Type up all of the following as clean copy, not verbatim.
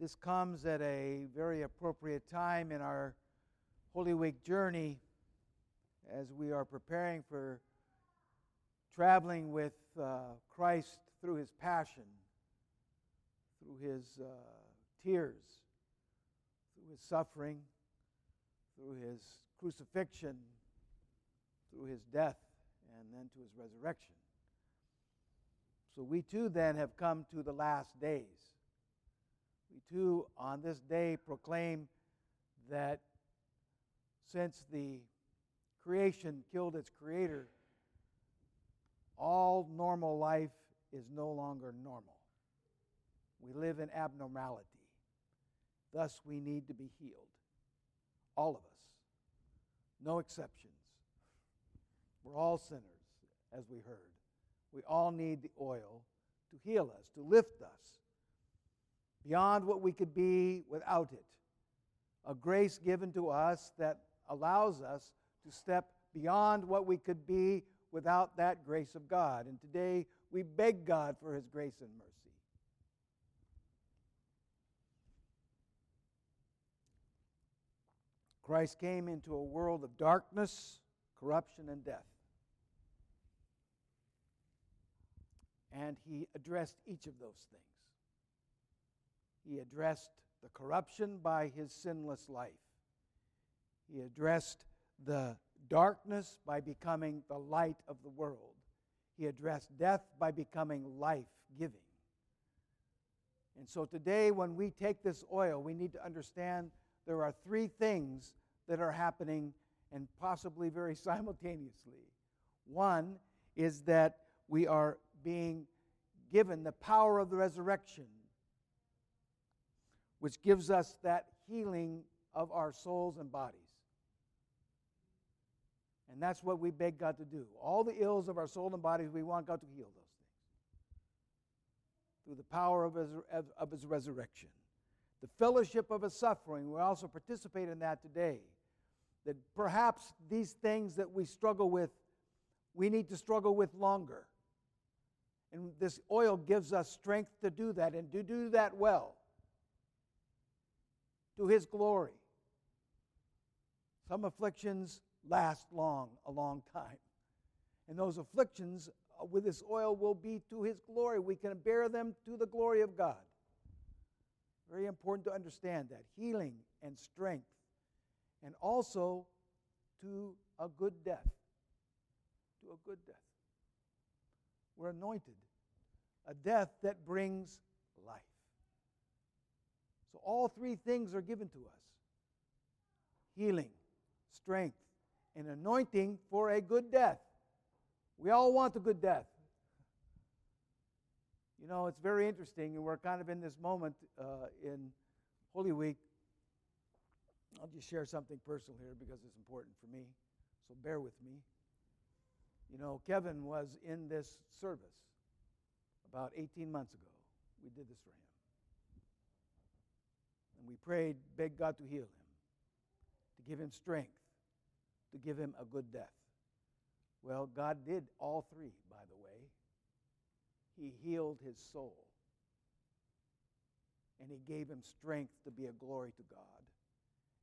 This comes at a very appropriate time in our Holy Week journey as we are preparing for traveling with Christ through his passion, through his tears, through his suffering, through his crucifixion, through his death, and then to his resurrection. So we too then have come to the last days. We too on this day proclaim that since the creation killed its creator, all normal life is no longer normal. We live in abnormality. Thus, we need to be healed. All of us. No exceptions. We're all sinners, as we heard. We all need the oil to heal us, to lift us beyond what we could be without it. A grace given to us that allows us to step beyond what we could be without that grace of God. And today, we beg God for his grace and mercy. Christ came into a world of darkness, corruption, and death. And he addressed each of those things. He addressed the corruption by his sinless life. He addressed the darkness by becoming the light of the world. He addressed death by becoming life-giving. And so today, when we take this oil, we need to understand there are three things that are happening, and possibly very simultaneously. One is that we are being given the power of the resurrection, which gives us that healing of our souls and bodies. And that's what we beg God to do. All the ills of our soul and bodies, we want God to heal those things through the power of his resurrection. The fellowship of his suffering, we also participate in that today. That perhaps these things that we struggle with, we need to struggle with longer. And this oil gives us strength to do that and to do that well, to his glory. Some afflictions last long, a long time. And those afflictions with this oil will be to his glory. We can bear them to the glory of God. Very important to understand that. Healing and strength, and also to a good death. To a good death. We're anointed. A death that brings life. So all three things are given to us. Healing, strength, and anointing for a good death. We all want a good death. You know, it's very interesting, and we're kind of in this moment in Holy Week. I'll just share something personal here because it's important for me, so bear with me. You know, Kevin was in this service about 18 months ago. We did this for him. And we prayed, begged God to heal him, to give him strength, to give him a good death. Well, God did all three, by the way. He healed his soul, and he gave him strength to be a glory to God,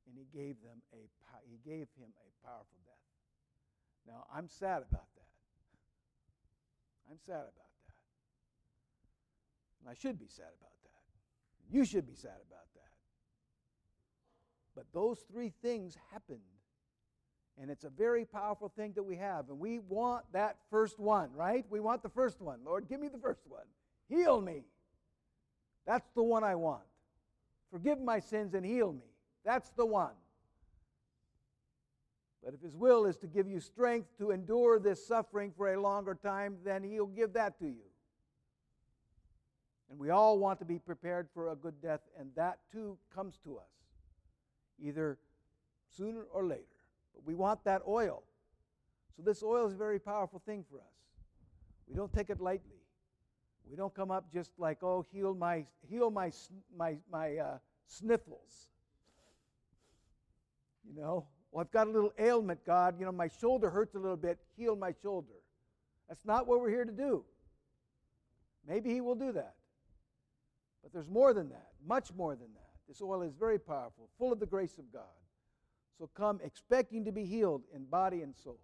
and he gave him a powerful death. Now, I'm sad about that. I'm sad about that. And I should be sad about that. You should be sad about that. But those three things happened, and it's a very powerful thing that we have. And we want that first one, right? We want the first one. Lord, give me the first one. Heal me. That's the one I want. Forgive my sins and heal me. That's the one. But if his will is to give you strength to endure this suffering for a longer time, then he'll give that to you. And we all want to be prepared for a good death, and that too comes to us, either sooner or later. We want that oil. So this oil is a very powerful thing for us. We don't take it lightly. We don't come up just like, oh, heal my sniffles. You know, well, I've got a little ailment, God. You know, my shoulder hurts a little bit. Heal my shoulder. That's not what we're here to do. Maybe he will do that. But there's more than that. much more than that. This oil is very powerful, full of the grace of God. So come expecting to be healed in body and soul,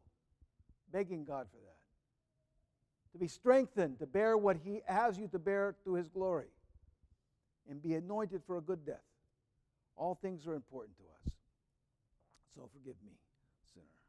begging God for that. To be strengthened, to bear what He has you to bear to His glory, and be anointed for a good death. All things are important to us. So forgive me, sinner.